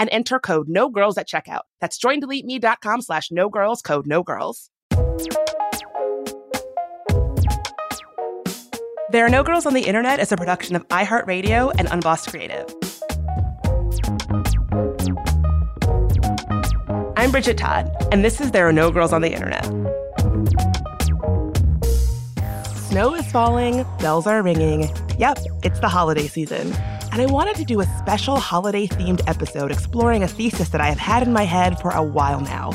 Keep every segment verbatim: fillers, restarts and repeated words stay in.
and enter code nogirls at checkout. That's joindeleteme.com slash nogirls, code nogirls. There Are No Girls on the Internet is a production of iHeartRadio and Unbossed Creative. I'm Bridget Todd, and this is There Are No Girls on the Internet. Snow is falling, bells are ringing. Yep, it's the holiday season. And I wanted to do a special holiday-themed episode exploring a thesis that I have had in my head for a while now.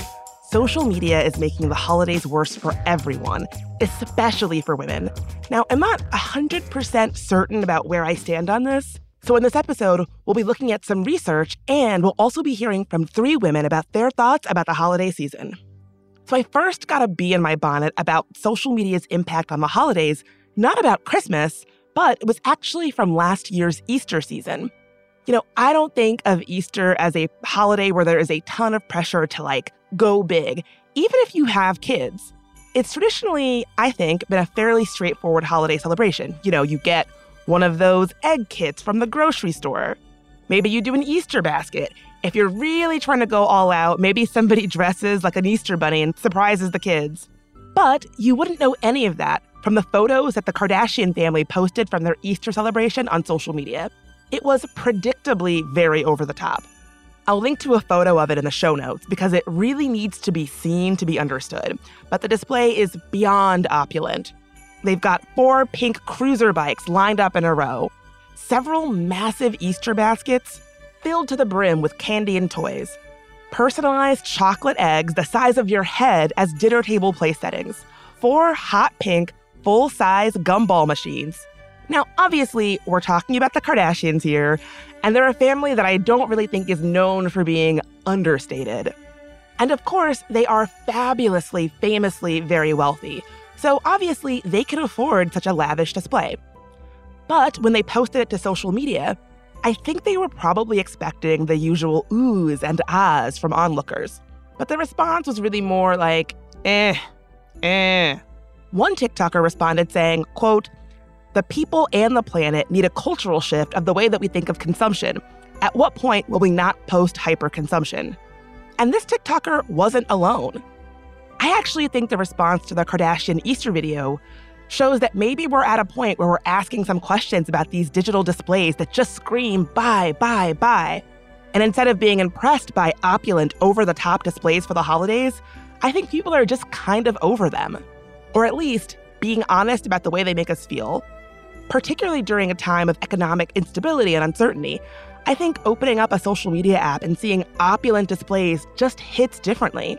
Social media is making the holidays worse for everyone, especially for women. Now, I'm not one hundred percent certain about where I stand on this, so in this episode, we'll be looking at some research, and we'll also be hearing from three women about their thoughts about the holiday season. So I first got a bee in my bonnet about social media's impact on the holidays, not about Christmas, but it was actually from last year's Easter season. You know, I don't think of Easter as a holiday where there is a ton of pressure to, like, go big, even if you have kids. It's traditionally, I think, been a fairly straightforward holiday celebration. You know, you get one of those egg kits from the grocery store. Maybe you do an Easter basket. If you're really trying to go all out, maybe somebody dresses like an Easter bunny and surprises the kids. But you wouldn't know any of that from the photos that the Kardashian family posted from their Easter celebration on social media. It was predictably very over the top. I'll link to a photo of it in the show notes because it really needs to be seen to be understood. But the display is beyond opulent. They've got four pink cruiser bikes lined up in a row, several massive Easter baskets filled to the brim with candy and toys, personalized chocolate eggs the size of your head as dinner table place settings, four hot pink full-size gumball machines. Now, obviously, we're talking about the Kardashians here, and they're a family that I don't really think is known for being understated. And of course, they are fabulously, famously very wealthy. So obviously, they could afford such a lavish display. But when they posted it to social media, I think they were probably expecting the usual oohs and ahs from onlookers. But the response was really more like, eh, eh. One TikToker responded saying, quote, the people and the planet need a cultural shift of the way that we think of consumption. At what point will we not post hyper-consumption? And this TikToker wasn't alone. I actually think the response to the Kardashian Easter video shows that maybe we're at a point where we're asking some questions about these digital displays that just scream, buy, buy, buy. And instead of being impressed by opulent, over-the-top displays for the holidays, I think people are just kind of over them. Or at least being honest about the way they make us feel. Particularly during a time of economic instability and uncertainty, I think opening up a social media app and seeing opulent displays just hits differently.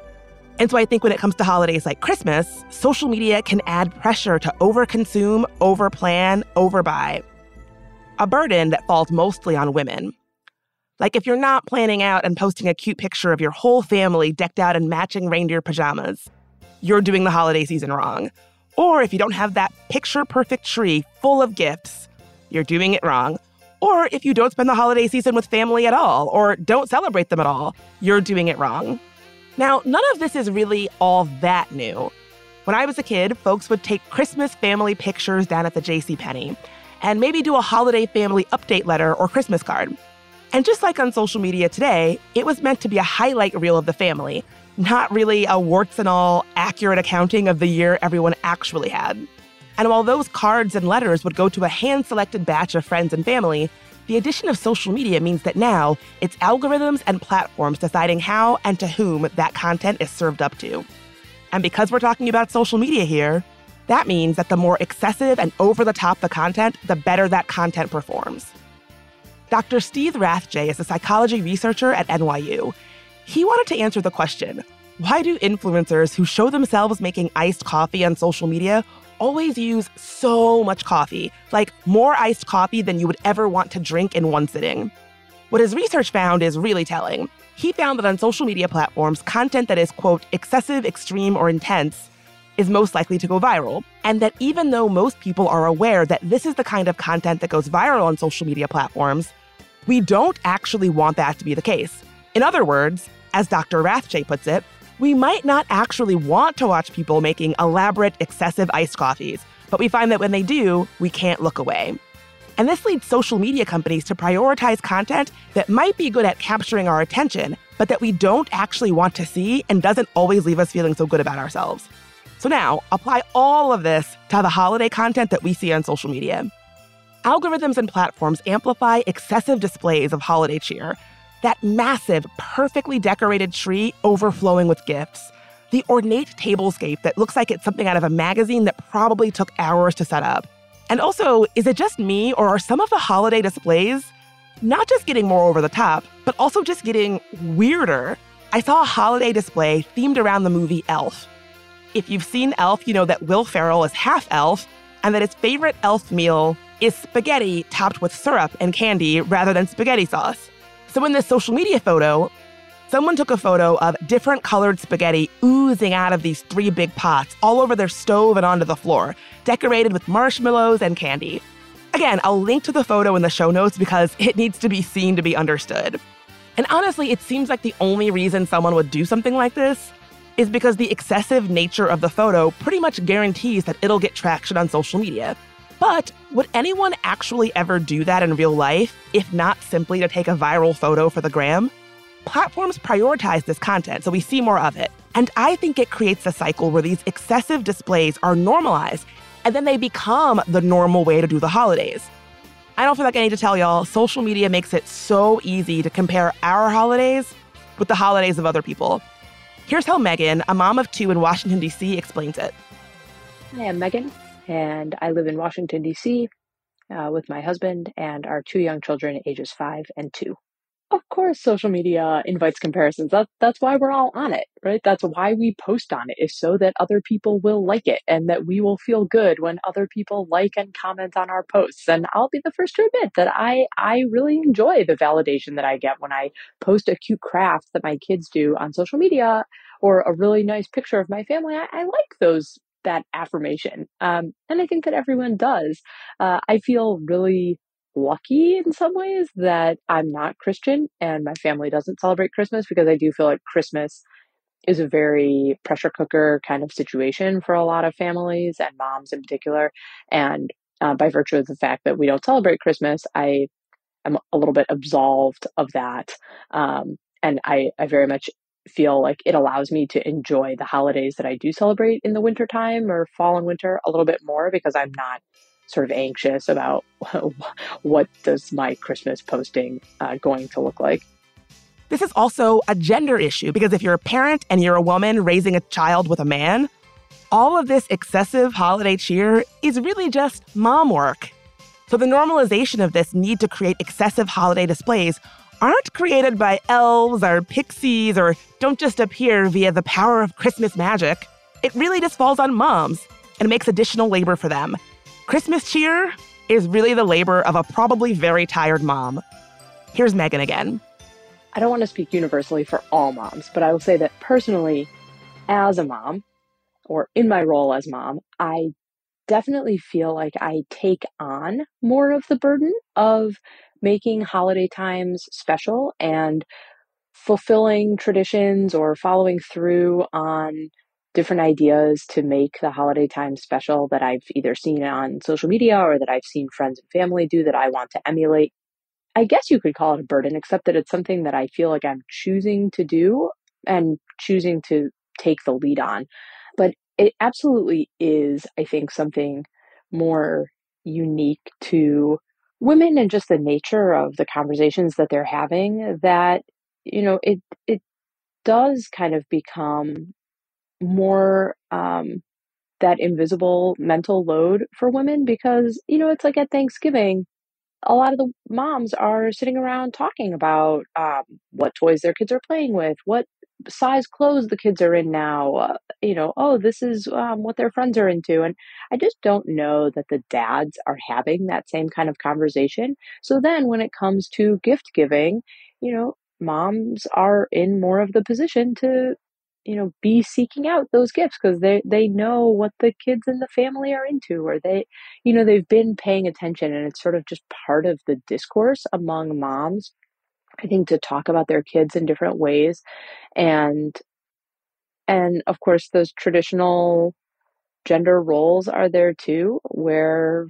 And so I think when it comes to holidays like Christmas, social media can add pressure to overconsume, overplan, overbuy. A burden that falls mostly on women. Like if you're not planning out and posting a cute picture of your whole family decked out in matching reindeer pajamas, you're doing the holiday season wrong. Or if you don't have that picture-perfect tree full of gifts, you're doing it wrong. Or if you don't spend the holiday season with family at all, or don't celebrate them at all, you're doing it wrong. Now, none of this is really all that new. When I was a kid, folks would take Christmas family pictures down at the JCPenney and maybe do a holiday family update letter or Christmas card. And just like on social media today, it was meant to be a highlight reel of the family, not really a warts and all accurate accounting of the year everyone actually had. And while those cards and letters would go to a hand-selected batch of friends and family, the addition of social media means that now it's algorithms and platforms deciding how and to whom that content is served up to. And because we're talking about social media here, that means that the more excessive and over-the-top the content, the better that content performs. Doctor Steve Rathje is a psychology researcher at N Y U. He wanted to answer the question, why do influencers who show themselves making iced coffee on social media always use so much coffee, like more iced coffee than you would ever want to drink in one sitting? What his research found is really telling. He found that on social media platforms, content that is, quote, excessive, extreme, or intense is most likely to go viral, and that even though most people are aware that this is the kind of content that goes viral on social media platforms, we don't actually want that to be the case. In other words, as Doctor Rathje puts it, we might not actually want to watch people making elaborate, excessive iced coffees, but we find that when they do, we can't look away. And this leads social media companies to prioritize content that might be good at capturing our attention, but that we don't actually want to see and doesn't always leave us feeling so good about ourselves. So now, apply all of this to the holiday content that we see on social media. Algorithms and platforms amplify excessive displays of holiday cheer. That massive, perfectly decorated tree overflowing with gifts. The ornate tablescape that looks like it's something out of a magazine that probably took hours to set up. And also, is it just me or are some of the holiday displays not just getting more over the top, but also just getting weirder? I saw a holiday display themed around the movie Elf. If you've seen Elf, you know that Will Ferrell is half elf and that his favorite elf meal is spaghetti topped with syrup and candy rather than spaghetti sauce. So in this social media photo, someone took a photo of different colored spaghetti oozing out of these three big pots all over their stove and onto the floor, decorated with marshmallows and candy. Again, I'll link to the photo in the show notes because it needs to be seen to be understood. And honestly, it seems like the only reason someone would do something like this is because the excessive nature of the photo pretty much guarantees that it'll get traction on social media. But would anyone actually ever do that in real life, if not simply to take a viral photo for the gram? Platforms prioritize this content, so we see more of it. And I think it creates a cycle where these excessive displays are normalized, and then they become the normal way to do the holidays. I don't feel like I need to tell y'all, social media makes it so easy to compare our holidays with the holidays of other people. Here's how Megan, a mom of two in Washington, D C, explains it. Hi, I'm Megan. And I live in Washington, D C uh, with my husband and our two young children, ages five and two. Of course, social media invites comparisons. That, that's why we're all on it, right? That's why we post on it, is so that other people will like it and that we will feel good when other people like and comment on our posts. And I'll be the first to admit that I, I really enjoy the validation that I get when I post a cute craft that my kids do on social media or a really nice picture of my family. I, I like those that affirmation. Um, and I think that everyone does. Uh, I feel really lucky in some ways that I'm not Christian and my family doesn't celebrate Christmas, because I do feel like Christmas is a very pressure cooker kind of situation for a lot of families and moms in particular. And uh, by virtue of the fact that we don't celebrate Christmas, I am a little bit absolved of that. Um, and I, I very much feel like it allows me to enjoy the holidays that I do celebrate in the wintertime or fall and winter a little bit more, because I'm not sort of anxious about what does my Christmas posting uh, going to look like. This is also a gender issue, because if you're a parent and you're a woman raising a child with a man, all of this excessive holiday cheer is really just mom work. So the normalization of this need to create excessive holiday displays aren't created by elves or pixies or don't just appear via the power of Christmas magic. It really just falls on moms and makes additional labor for them. Christmas cheer is really the labor of a probably very tired mom. Here's Megan again. I don't want to speak universally for all moms, but I will say that personally, as a mom, or in my role as mom, I definitely feel like I take on more of the burden of making holiday times special and fulfilling traditions or following through on different ideas to make the holiday time special that I've either seen on social media or that I've seen friends and family do that I want to emulate. I guess you could call it a burden, except that it's something that I feel like I'm choosing to do and choosing to take the lead on. But it absolutely is, I think, something more unique to women and just the nature of the conversations that they're having that, you know, it it does kind of become more um, that invisible mental load for women because, you know, it's like at Thanksgiving, a lot of the moms are sitting around talking about um, what toys their kids are playing with, what size clothes the kids are in now, uh, you know, oh, this is um, what their friends are into. And I just don't know that the dads are having that same kind of conversation. So then when it comes to gift giving, you know, moms are in more of the position to, you know, be seeking out those gifts because they, they know what the kids and the family are into, or they, you know, they've been paying attention, and it's sort of just part of the discourse among moms, I think, to talk about their kids in different ways. And, and of course, those traditional gender roles are there too, where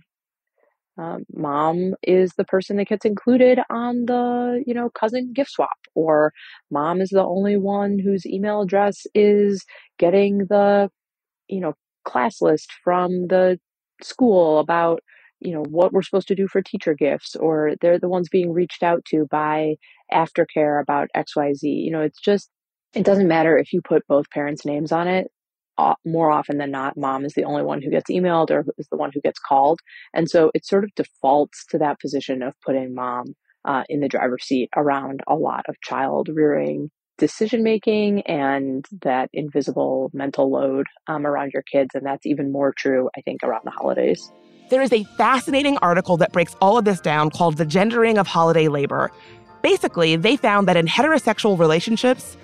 Um, mom is the person that gets included on the, you know, cousin gift swap, or mom is the only one whose email address is getting the, you know, class list from the school about, you know, what we're supposed to do for teacher gifts, or they're the ones being reached out to by aftercare about X Y Z. You know, it's just, it doesn't matter if you put both parents' names on it. More often than not, mom is the only one who gets emailed or is the one who gets called. And so it sort of defaults to that position of putting mom uh, in the driver's seat around a lot of child rearing decision-making and that invisible mental load um, around your kids. And that's even more true, I think, around the holidays. There is a fascinating article that breaks all of this down called The Gendering of Holiday Labor. Basically, they found that in heterosexual relationships,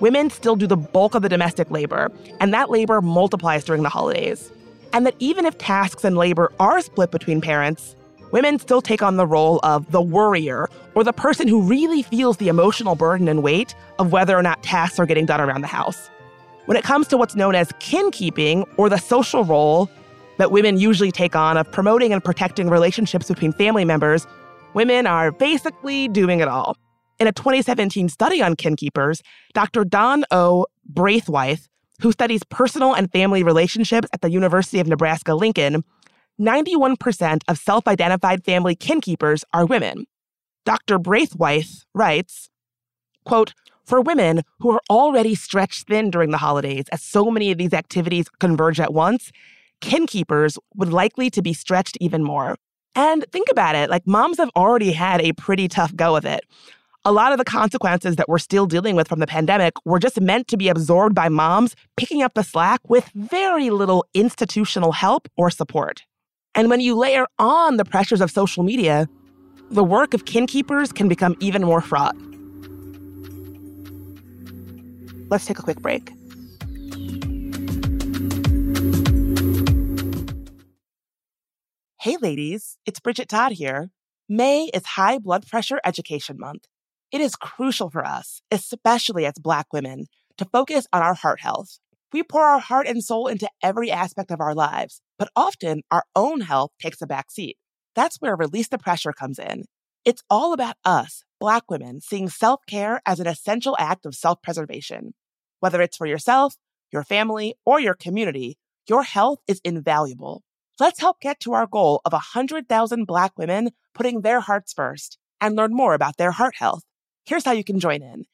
women still do the bulk of the domestic labor, and that labor multiplies during the holidays. And that even if tasks and labor are split between parents, women still take on the role of the worrier, or the person who really feels the emotional burden and weight of whether or not tasks are getting done around the house. When it comes to what's known as kinkeeping, or the social role that women usually take on of promoting and protecting relationships between family members, women are basically doing it all. In a twenty seventeen study on kinkeepers, Doctor Don O. Braithwaite, who studies personal and family relationships at the University of Nebraska-Lincoln, ninety-one percent of self-identified family kinkeepers are women. Doctor Braithwaite writes, quote, "For women who are already stretched thin during the holidays as so many of these activities converge at once, kinkeepers would likely to be stretched even more." And think about it, like moms have already had a pretty tough go of it. A lot of the consequences that we're still dealing with from the pandemic were just meant to be absorbed by moms picking up the slack with very little institutional help or support. And when you layer on the pressures of social media, the work of kinkeepers can become even more fraught. Let's take a quick break. Hey, ladies, it's Bridget Todd here. May is High Blood Pressure Education Month. It is crucial for us, especially as Black women, to focus on our heart health. We pour our heart and soul into every aspect of our lives, but often our own health takes a back seat. That's where Release the Pressure comes in. It's all about us, Black women seeing self-care as an essential act of self-preservation. Whether it's for yourself, your family, or your community, your health is invaluable. Let's help get to our goal of one hundred thousand Black women putting their hearts first and learn more about their heart health. Here's how you can join in.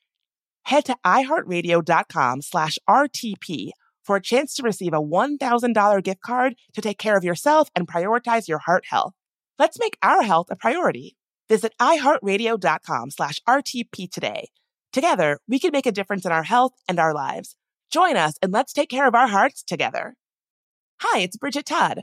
Head to iHeartRadio.com slash RTP for a chance to receive a one thousand dollars gift card to take care of yourself and prioritize your heart health. Let's make our health a priority. Visit iHeartRadio.com slash RTP today. Together, we can make a difference in our health and our lives. Join us and let's take care of our hearts together. Hi, it's Bridget Todd,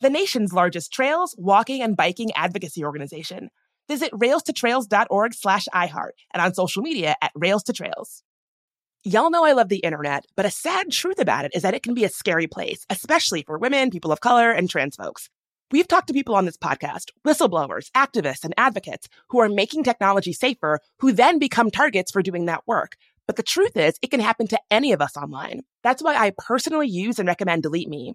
the nation's largest trails, walking, and biking advocacy organization. Visit rails to trails dot org slash iHeart and on social media at Rails to Trails. Y'all know I love the internet, but a sad truth about it is that it can be a scary place, especially for women, people of color, and trans folks. We've talked to people on this podcast, whistleblowers, activists, and advocates who are making technology safer, who then become targets for doing that work. But the truth is, it can happen to any of us online. That's why I personally use and recommend Delete Me.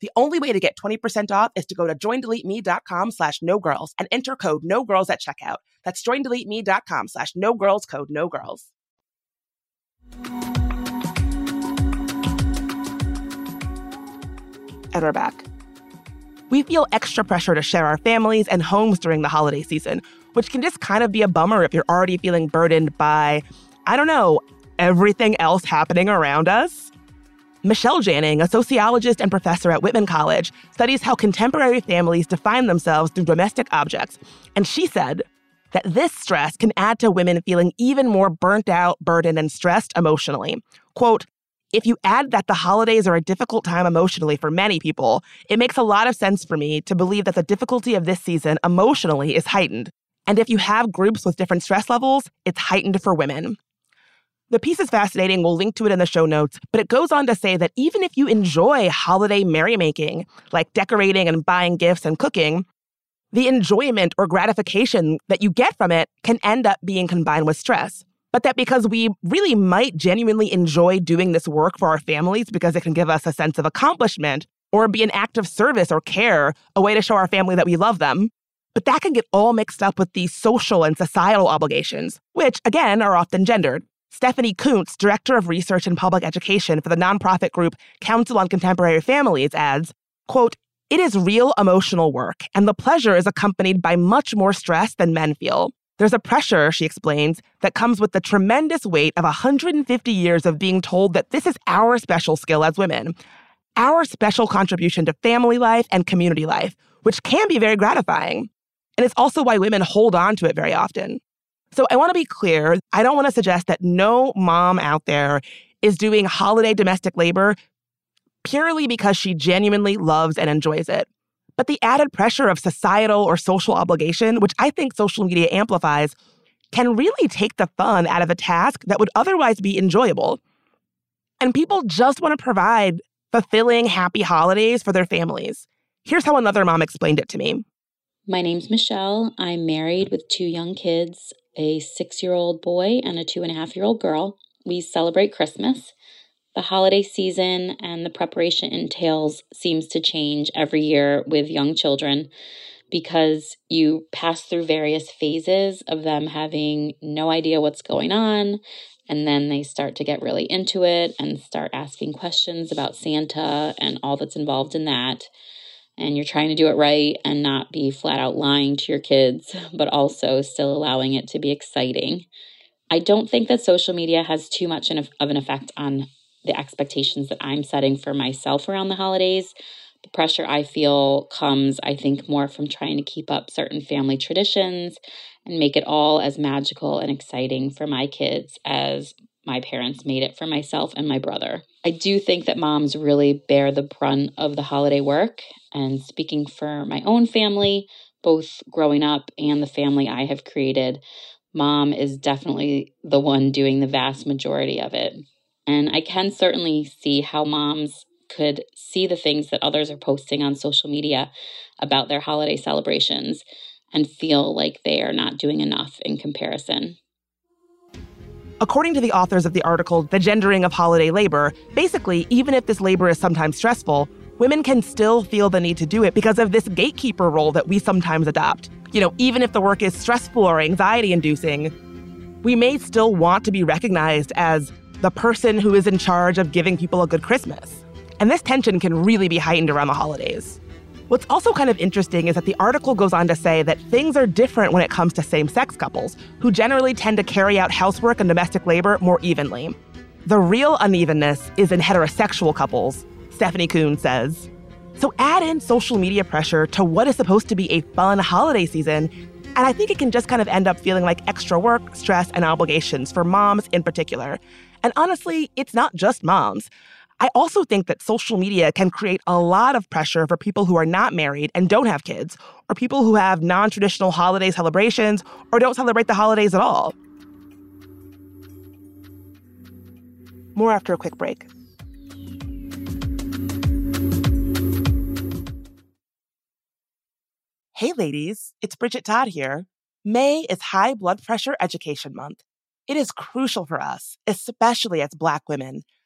The only way to get twenty percent off is to go to joindeleteme.com slash nogirls and enter code nogirls at checkout. That's joindeleteme.com slash nogirls, code nogirls. And we're back. We feel extra pressure to share our families and homes during the holiday season, which can just kind of be a bummer if you're already feeling burdened by, I don't know, everything else happening around us. Michelle Janning, a sociologist and professor at Whitman College, studies how contemporary families define themselves through domestic objects. And she said that this stress can add to women feeling even more burnt out, burdened, and stressed emotionally. Quote, if you add that the holidays are a difficult time emotionally for many people, it makes a lot of sense for me to believe that the difficulty of this season emotionally is heightened. And if you have groups with different stress levels, it's heightened for women. The piece is fascinating. We'll link to it in the show notes. But it goes on to say that even if you enjoy holiday merrymaking, like decorating and buying gifts and cooking, the enjoyment or gratification that you get from it can end up being combined with stress. But that because we really might genuinely enjoy doing this work for our families because it can give us a sense of accomplishment or be an act of service or care, a way to show our family that we love them. But that can get all mixed up with these social and societal obligations, which, again, are often gendered. Stephanie Kuntz, director of research and public education for the nonprofit group Council on Contemporary Families, adds, quote, it is real emotional work, and the pleasure is accompanied by much more stress than men feel. There's a pressure, she explains, that comes with the tremendous weight of one hundred fifty years of being told that this is our special skill as women, our special contribution to family life and community life, which can be very gratifying. And it's also why women hold on to it very often. So I want to be clear. I don't want to suggest that no mom out there is doing holiday domestic labor purely because she genuinely loves and enjoys it. But the added pressure of societal or social obligation, which I think social media amplifies, can really take the fun out of a task that would otherwise be enjoyable. And people just want to provide fulfilling, happy holidays for their families. Here's how another mom explained it to me. My name's Michelle. I'm married with two young kids, a six-year-old boy and a two-and-a-half-year-old girl. We celebrate Christmas. The holiday season and the preparation entails seems to change every year with young children because you pass through various phases of them having no idea what's going on, and then they start to get really into it and start asking questions about Santa and all that's involved in that. And you're trying to do it right and not be flat out lying to your kids, but also still allowing it to be exciting. I don't think that social media has too much of an effect on the expectations that I'm setting for myself around the holidays. The pressure I feel comes, I think, more from trying to keep up certain family traditions and make it all as magical and exciting for my kids as my parents made it for myself and my brother. I do think that moms really bear the brunt of the holiday work. And speaking for my own family, both growing up and the family I have created, mom is definitely the one doing the vast majority of it. And I can certainly see how moms could see the things that others are posting on social media about their holiday celebrations and feel like they are not doing enough in comparison. According to the authors of the article, The Gendering of Holiday Labor, basically, even if this labor is sometimes stressful, women can still feel the need to do it because of this gatekeeper role that we sometimes adopt. You know, even if the work is stressful or anxiety-inducing, we may still want to be recognized as the person who is in charge of giving people a good Christmas. And this tension can really be heightened around the holidays. What's also kind of interesting is that the article goes on to say that things are different when it comes to same-sex couples, who generally tend to carry out housework and domestic labor more evenly. The real unevenness is in heterosexual couples, Stephanie Kuntz says. So add in social media pressure to what is supposed to be a fun holiday season, and I think it can just kind of end up feeling like extra work, stress, and obligations for moms in particular. And honestly, it's not just moms. I also think that social media can create a lot of pressure for people who are not married and don't have kids, or people who have non-traditional holiday celebrations or don't celebrate the holidays at all. More after a quick break. Hey ladies, it's Bridget Todd here. May is High Blood Pressure Education Month. It is crucial for us, especially as Black women,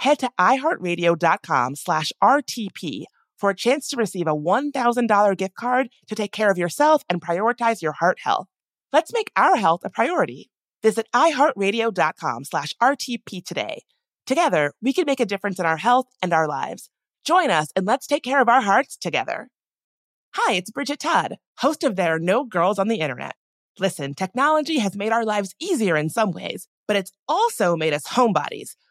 Head to iHeartRadio.com slash RTP for a chance to receive a one thousand dollars gift card to take care of yourself and prioritize your heart health. Let's make our health a priority. Visit iHeartRadio.com slash RTP today. Together, we can make a difference in our health and our lives. Join us and let's take care of our hearts together. Hi, it's Bridget Todd, host of There Are No Girls on the Internet. Listen, technology has made our lives easier in some ways, but it's also made us homebodies,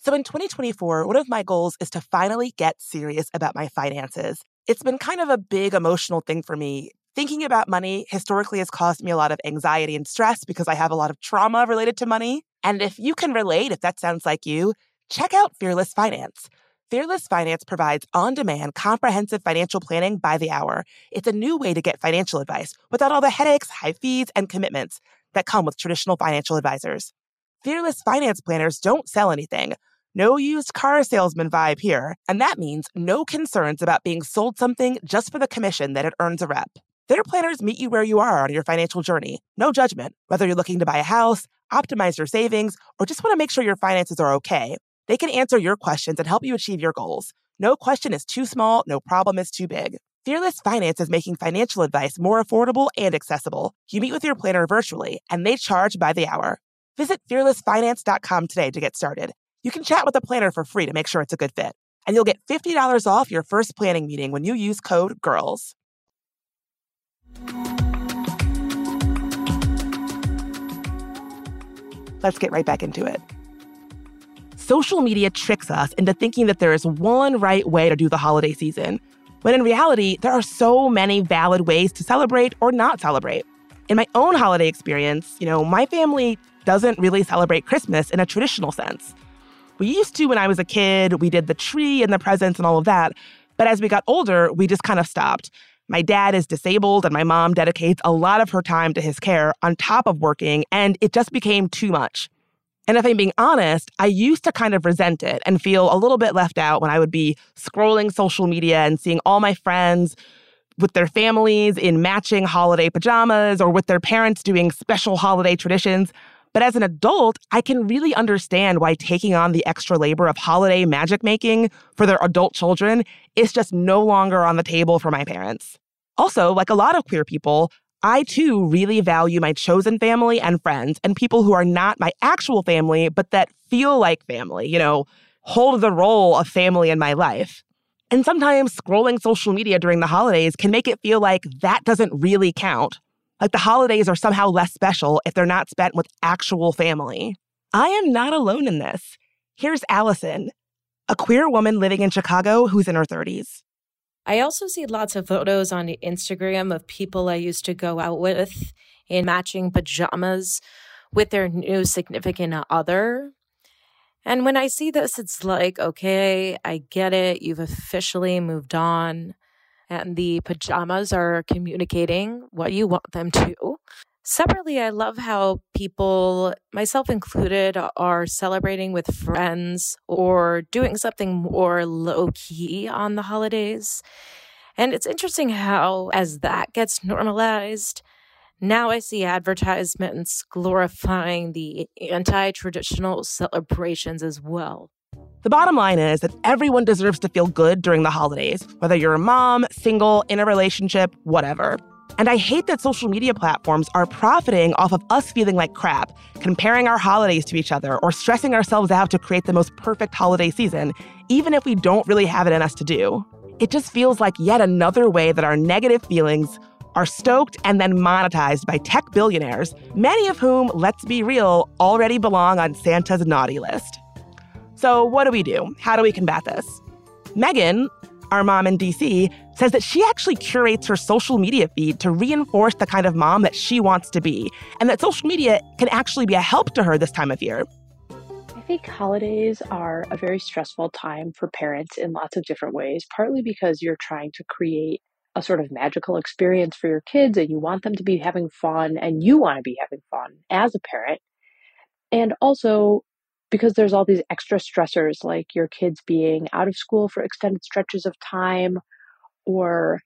So in twenty twenty-four, one of my goals is to finally get serious about my finances. It's been kind of a big emotional thing for me. Thinking about money historically has caused me a lot of anxiety and stress because I have a lot of trauma related to money. And if you can relate, if that sounds like you, check out Fearless Finance. Fearless Finance provides on-demand, comprehensive financial planning by the hour. It's a new way to get financial advice without all the headaches, high fees, and commitments that come with traditional financial advisors. Fearless Finance planners don't sell anything. No used car salesman vibe here. And that means no concerns about being sold something just for the commission that it earns a rep. Their planners meet you where you are on your financial journey. No judgment, whether you're looking to buy a house, optimize your savings, or just want to make sure your finances are okay. They can answer your questions and help you achieve your goals. No question is too small, no problem is too big. Fearless Finance is making financial advice more affordable and accessible. You meet with your planner virtually, and they charge by the hour. Visit fearless finance dot com today to get started. You can chat with a planner for free to make sure it's a good fit. And you'll get fifty dollars off your first planning meeting when you use code GIRLS. Let's get right back into it. Social media tricks us into thinking that there is one right way to do the holiday season, when in reality, there are so many valid ways to celebrate or not celebrate. In my own holiday experience, you know, my family doesn't really celebrate Christmas in a traditional sense. We used to when I was a kid, we did the tree and the presents and all of that. But as we got older, we just kind of stopped. My dad is disabled and my mom dedicates a lot of her time to his care on top of working, and it just became too much. And if I'm being honest, I used to kind of resent it and feel a little bit left out when I would be scrolling social media and seeing all my friends with their families in matching holiday pajamas or with their parents doing special holiday traditions. But as an adult, I can really understand why taking on the extra labor of holiday magic making for their adult children is just no longer on the table for my parents. Also, like a lot of queer people, I too really value my chosen family and friends and people who are not my actual family, but that feel like family, you know, hold the role of family in my life. And sometimes scrolling social media during the holidays can make it feel like that doesn't really count. Like the holidays are somehow less special if they're not spent with actual family. I am not alone in this. Here's Allison, a queer woman living in Chicago who's in her thirties. I also see lots of photos on Instagram of people I used to go out with in matching pajamas with their new significant other. And when I see this, it's like, okay, I get it. You've officially moved on. And the pajamas are communicating what you want them to. Separately, I love how people, myself included, are celebrating with friends or doing something more low-key on the holidays. And it's interesting how, as that gets normalized, now I see advertisements glorifying the anti-traditional celebrations as well. The bottom line is that everyone deserves to feel good during the holidays, whether you're a mom, single, in a relationship, whatever. And I hate that social media platforms are profiting off of us feeling like crap, comparing our holidays to each other, or stressing ourselves out to create the most perfect holiday season, even if we don't really have it in us to do. It just feels like yet another way that our negative feelings are stoked and then monetized by tech billionaires, many of whom, let's be real, already belong on Santa's naughty list. So what do we do? How do we combat this? Megan, our mom in D C, says that she actually curates her social media feed to reinforce the kind of mom that she wants to be, and that social media can actually be a help to her this time of year. I think holidays are a very stressful time for parents in lots of different ways, partly because you're trying to create a sort of magical experience for your kids, and you want them to be having fun, and you want to be having fun as a parent. And also, because there's all these extra stressors, like your kids being out of school for extended stretches of time or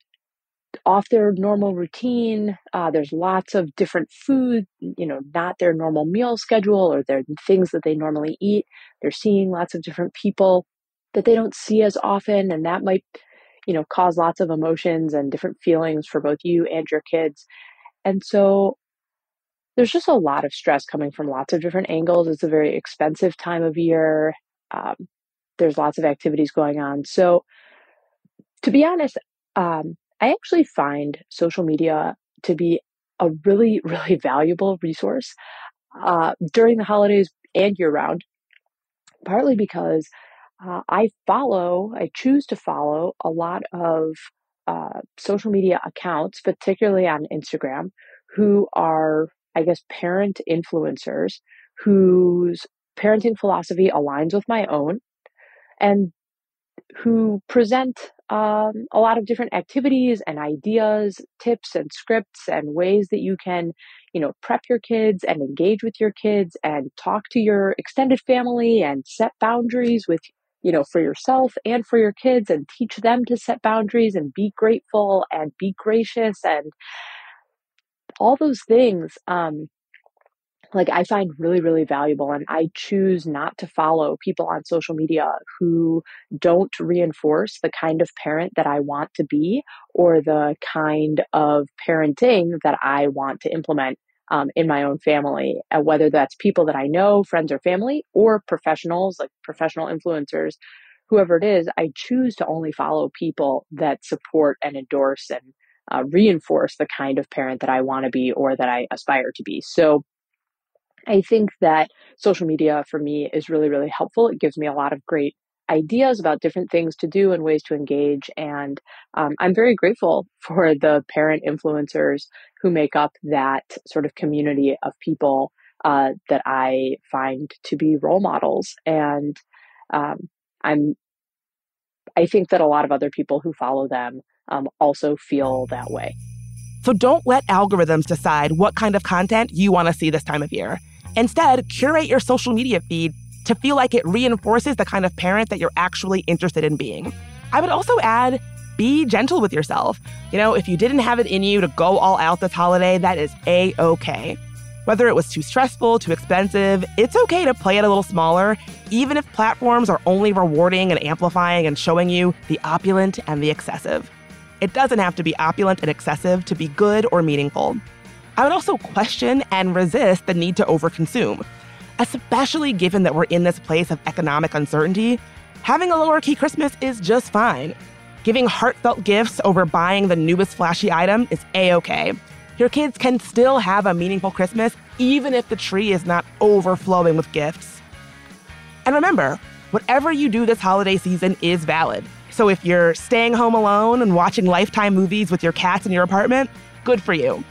off their normal routine. Uh, there's lots of different food, you know, not their normal meal schedule or their things that they normally eat. They're seeing lots of different people that they don't see as often. And that might, you know, cause lots of emotions and different feelings for both you and your kids. And so there's just a lot of stress coming from lots of different angles. It's a very expensive time of year. Um, there's lots of activities going on. So to be honest, um, I actually find social media to be a really, really valuable resource uh, during the holidays and year round, partly because uh, I follow, I choose to follow a lot of uh, social media accounts, particularly on Instagram, who are I guess, parent influencers whose parenting philosophy aligns with my own and who present um, a lot of different activities and ideas, tips and scripts and ways that you can, you know, prep your kids and engage with your kids and talk to your extended family and set boundaries with, you know, for yourself and for your kids and teach them to set boundaries and be grateful and be gracious and all those things, um, like I find really, really valuable. And I choose not to follow people on social media who don't reinforce the kind of parent that I want to be or the kind of parenting that I want to implement um, in my own family, and whether that's people that I know, friends or family, or professionals, like professional influencers, whoever it is. I choose to only follow people that support and endorse and Uh, reinforce the kind of parent that I want to be or that I aspire to be. So I think that social media for me is really, really helpful. It gives me a lot of great ideas about different things to do and ways to engage. And um, I'm very grateful for the parent influencers who make up that sort of community of people uh, that I find to be role models. And um, I'm, I think that a lot of other people who follow them um, also feel that way. So don't let algorithms decide what kind of content you want to see this time of year. Instead, curate your social media feed to feel like it reinforces the kind of parent that you're actually interested in being. I would also add, be gentle with yourself. You know, if you didn't have it in you to go all out this holiday, that is A-okay. Whether it was too stressful, too expensive, it's okay to play it a little smaller, even if platforms are only rewarding and amplifying and showing you the opulent and the excessive. It doesn't have to be opulent and excessive to be good or meaningful. I would also question and resist the need to overconsume, especially given that we're in this place of economic uncertainty. Having a lower-key Christmas is just fine. Giving heartfelt gifts over buying the newest flashy item is A-okay. Your kids can still have a meaningful Christmas, even if the tree is not overflowing with gifts. And remember, whatever you do this holiday season is valid. So if you're staying home alone and watching Lifetime movies with your cats in your apartment, good for you.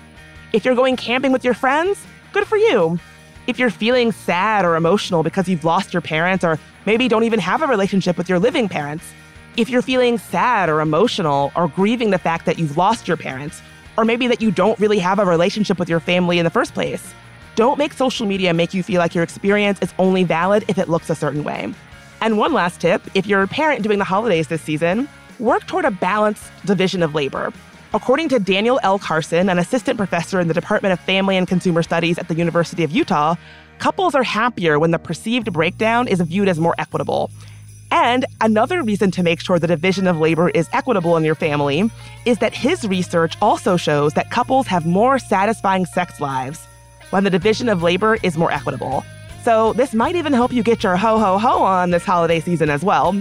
If you're going camping with your friends, good for you. If you're feeling sad or emotional because you've lost your parents or maybe don't even have a relationship with your living parents, if you're feeling sad or emotional or grieving the fact that you've lost your parents, or maybe that you don't really have a relationship with your family in the first place, don't make social media make you feel like your experience is only valid if it looks a certain way. And one last tip, if you're a parent doing the holidays this season, work toward a balanced division of labor. According to Daniel L. Carson, an assistant professor in the Department of Family and Consumer Studies at the University of Utah, couples are happier when the perceived breakdown is viewed as more equitable. And another reason to make sure the division of labor is equitable in your family is that his research also shows that couples have more satisfying sex lives when the division of labor is more equitable. So this might even help you get your ho-ho-ho on this holiday season as well.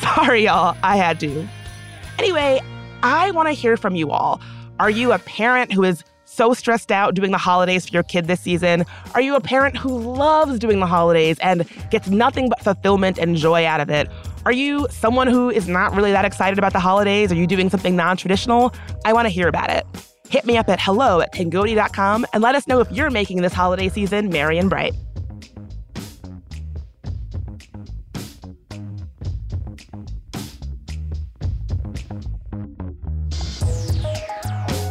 Sorry, y'all, I had to. Anyway, I want to hear from you all. Are you a parent who is so stressed out doing the holidays for your kid this season? Are you a parent who loves doing the holidays and gets nothing but fulfillment and joy out of it? Are you someone who is not really that excited about the holidays? Are you doing something non-traditional? I want to hear about it. Hit me up at hello at Tangodi dot com and let us know if you're making this holiday season merry and bright.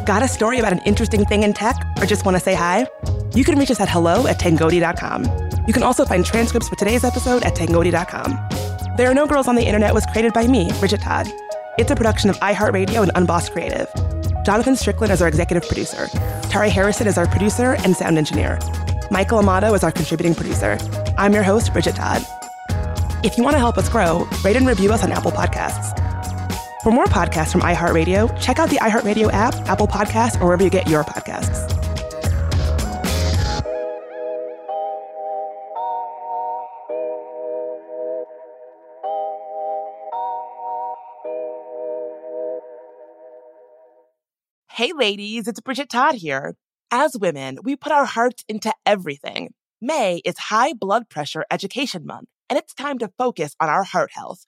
Got a story about an interesting thing in tech or just want to say hi? You can reach us at hello at Tangodi dot com. You can also find transcripts for today's episode at Tangodi dot com. There Are No Girls on the Internet was created by me, Bridget Todd. It's a production of iHeartRadio and Unbossed Creative. Jonathan Strickland is our executive producer. Tari Harrison is our producer and sound engineer. Michael Amato is our contributing producer. I'm your host, Bridget Todd. If you want to help us grow, rate and review us on Apple Podcasts. For more podcasts from iHeartRadio, check out the iHeartRadio app, Apple Podcasts, or wherever you get your podcasts. Hey, ladies, it's Bridget Todd here. As women, we put our hearts into everything. May is High Blood Pressure Education Month, and it's time to focus on our heart health.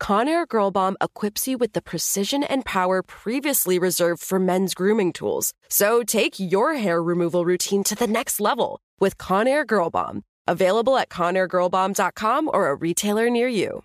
Conair Girl Bomb equips you with the precision and power previously reserved for men's grooming tools. So take your hair removal routine to the next level with Conair Girl Bomb, available at Conair Girl Bomb dot com or a retailer near you.